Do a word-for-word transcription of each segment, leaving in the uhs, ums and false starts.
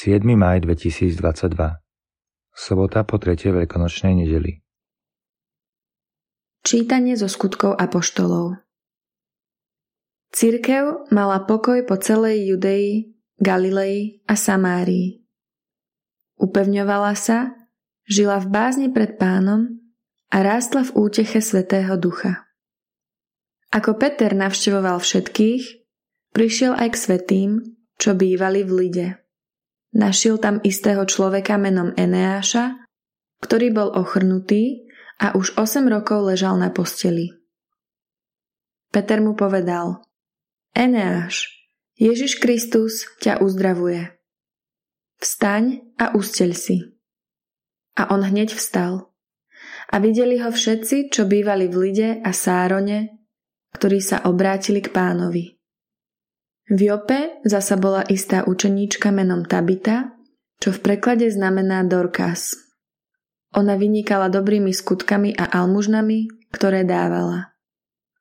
siedmy máj dvetisícdvadsaťdva, sobota po tretej veľkonočnej nedeli. Čítanie zo skutkov apoštolov. Cirkev mala pokoj po celej Judei, Galilei a Samárii. Upevňovala sa, žila v bázni pred Pánom a rástla v úteche Svätého Ducha. Ako Peter navštevoval všetkých, prišiel aj k svätým, čo bývali v Lide. Našiel tam istého človeka menom Eneáša, ktorý bol ochrnutý a už osem rokov ležal na posteli. Peter mu povedal: Eneáš, Ježiš Kristus ťa uzdravuje. Vstaň a usteľ si. A on hneď vstal. A videli ho všetci, čo bývali v Lide a Sárone, ktorí sa obrátili k Pánovi. V Jope zasa bola istá učeníčka menom Tabita, čo v preklade znamená Dorkas. Ona vynikala dobrými skutkami a almužnami, ktoré dávala.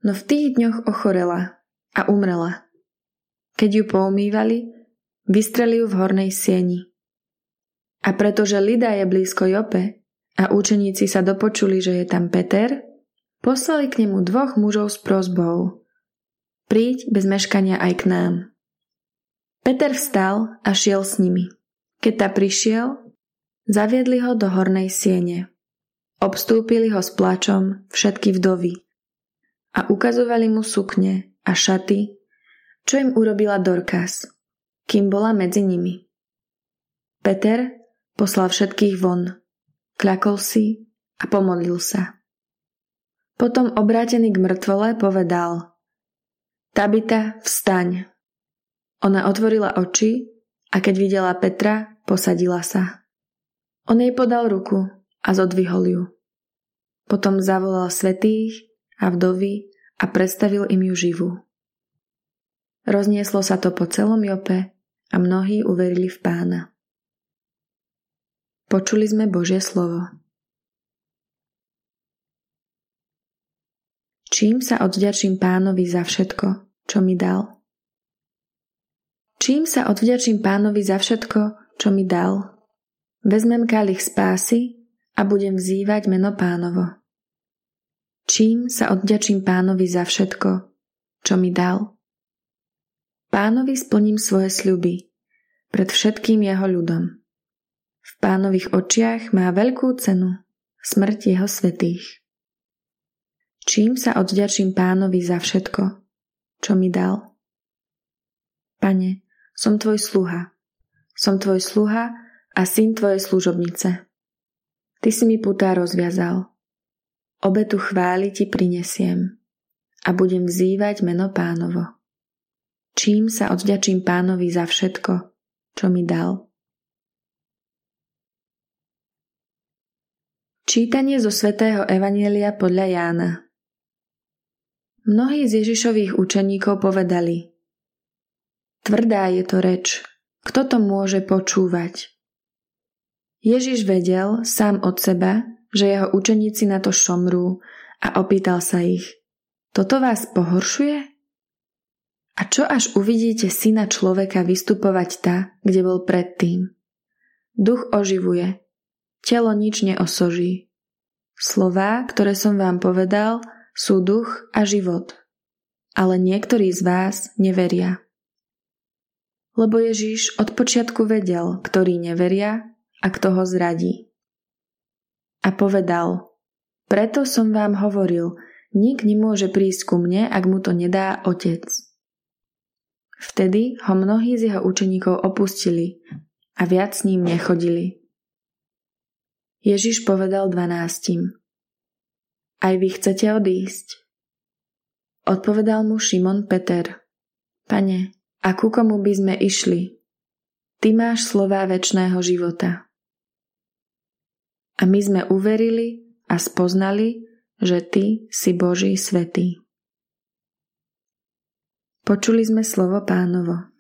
No v tých dňoch ochorela a umrela. Keď ju poumývali, vystrelili ju v hornej sieni. A pretože Lida je blízko Jope a učeníci sa dopočuli, že je tam Peter, poslali k nemu dvoch mužov s prosbou: Príď bez meškania aj k nám. Peter vstal a šiel s nimi. Keď ta prišiel, zaviedli ho do hornej siene. Obstúpili ho s plačom všetky vdovy a ukazovali mu sukne a šaty, čo im urobila Dorkas, kým bola medzi nimi. Peter poslal všetkých von, kľakol si a pomodlil sa. Potom obrátený k mŕtvole povedal: Tabita, vstaň. Ona otvorila oči a keď videla Petra, posadila sa. On jej podal ruku a zodvihol ju. Potom zavolal svätých a vdovy a predstavil im ju živú. Roznieslo sa to po celom Jope a mnohí uverili v Pána. Počuli sme Božie slovo. Čím sa odvďačím Pánovi za všetko, čo mi dal? Čím sa odvďačím Pánovi za všetko, čo mi dal? Vezmem kalich spásy a budem vzývať meno Pánovo. Čím sa odvďačím Pánovi za všetko, čo mi dal? Pánovi splním svoje sľuby pred všetkým jeho ľudom. V Pánových očiach má veľkú cenu smrť jeho svätých. Čím sa odvďačím Pánovi za všetko, čo mi dal? Pane, som tvoj sluha. Som tvoj sluha a syn tvojej služobnice. Ty si mi putá rozviazal. Obetu chváli ti prinesiem a budem vzývať meno Pánovo. Čím sa odvďačím Pánovi za všetko, čo mi dal? Čítanie zo svätého Evanjelia podľa Jána. Mnohí z Ježišových učeníkov povedali: Tvrdá je to reč, kto to môže počúvať? Ježiš vedel sám od seba, že jeho učeníci na to šomrú, a opýtal sa ich: Toto vás pohoršuje? A čo až uvidíte Syna človeka vystupovať ta, kde bol predtým? Duch oživuje, telo nič neosoží. Slová, ktoré som vám povedal, sú duch a život, ale niektorí z vás neveria. Lebo Ježiš od počiatku vedel, ktorí neveria a kto ho zradí. A povedal: Preto som vám hovoril, nik nemôže prísť ku mne, ak mu to nedá Otec. Vtedy ho mnohí z jeho učeníkov opustili a viac s ním nechodili. Ježiš povedal dvanástim: Aj vy chcete odísť? Odpovedal mu Šimon Peter: Pane, a ku komu by sme išli? Ty máš slová večného života. A my sme uverili a spoznali, že ty si Boží svätý. Počuli sme slovo Pánovo.